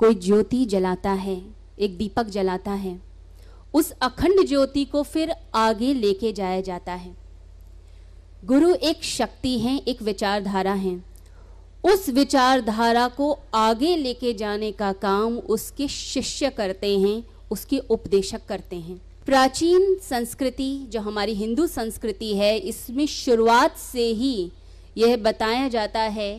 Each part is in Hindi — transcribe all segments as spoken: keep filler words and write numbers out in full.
कोई ज्योति जलाता है, एक दीपक जलाता है, उस अखंड ज्योति को फिर आगे लेके जाया जाता है। गुरु एक शक्ति है, एक विचारधारा है। उस विचारधारा को आगे लेके जाने का काम उसके शिष्य करते हैं, उसके उपदेशक करते हैं। प्राचीन संस्कृति जो हमारी हिंदू संस्कृति है, इसमें शुरुआत से ही यह बताया जाता है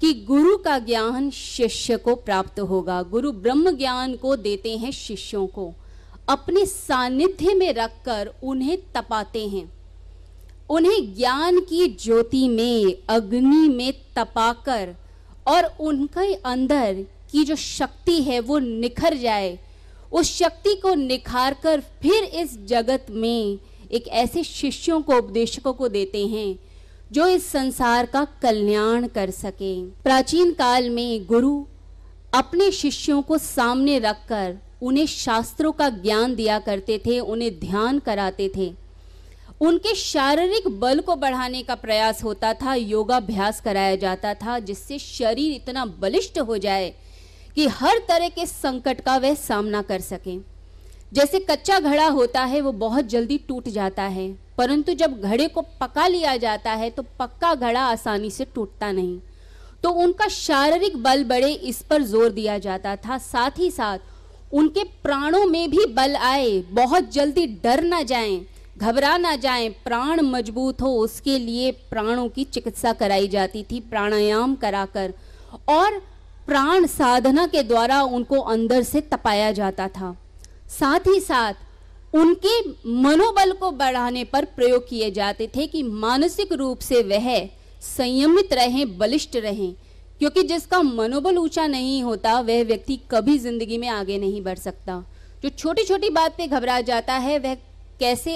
कि गुरु का ज्ञान शिष्य को प्राप्त होगा। गुरु ब्रह्म ज्ञान को देते हैं शिष्यों को, अपने सानिध्य में रखकर उन्हें तपाते हैं, उन्हें ज्ञान की ज्योति में, अग्नि में तपाकर, और उनके अंदर की जो शक्ति है वो निखर जाए। उस शक्ति को निखार कर फिर इस जगत में एक ऐसे शिष्यों को, उपदेशकों को देते हैं जो इस संसार का कल्याण कर सके। प्राचीन काल में गुरु अपने शिष्यों को सामने रखकर उन्हें शास्त्रों का ज्ञान दिया करते थे, उन्हें ध्यान कराते थे, उनके शारीरिक बल को बढ़ाने का प्रयास होता था, योगाभ्यास कराया जाता था, जिससे शरीर इतना बलिष्ठ हो जाए कि हर तरह के संकट का वह सामना कर सके। जैसे कच्चा घड़ा होता है वो बहुत जल्दी टूट जाता है, परंतु जब घड़े को पका लिया जाता है तो पक्का घड़ा आसानी से टूटता नहीं। तो उनका शारीरिक बल बढ़े, इस पर जोर दिया जाता था। साथ ही साथ उनके प्राणों में भी बल आए, बहुत जल्दी डर ना जाएं, घबरा ना जाएं, प्राण मजबूत हो, उसके लिए प्राणों की चिकित्सा कराई जाती थी, प्राणायाम कराकर, और प्राण साधना के द्वारा उनको अंदर से तपाया जाता था। साथ ही साथ उनके मनोबल को बढ़ाने पर प्रयोग किए जाते थे कि मानसिक रूप से वह संयमित रहें, बलिष्ठ रहें, क्योंकि जिसका मनोबल ऊंचा नहीं होता वह व्यक्ति कभी जिंदगी में आगे नहीं बढ़ सकता। जो छोटी छोटी बात पे घबरा जाता है वह कैसे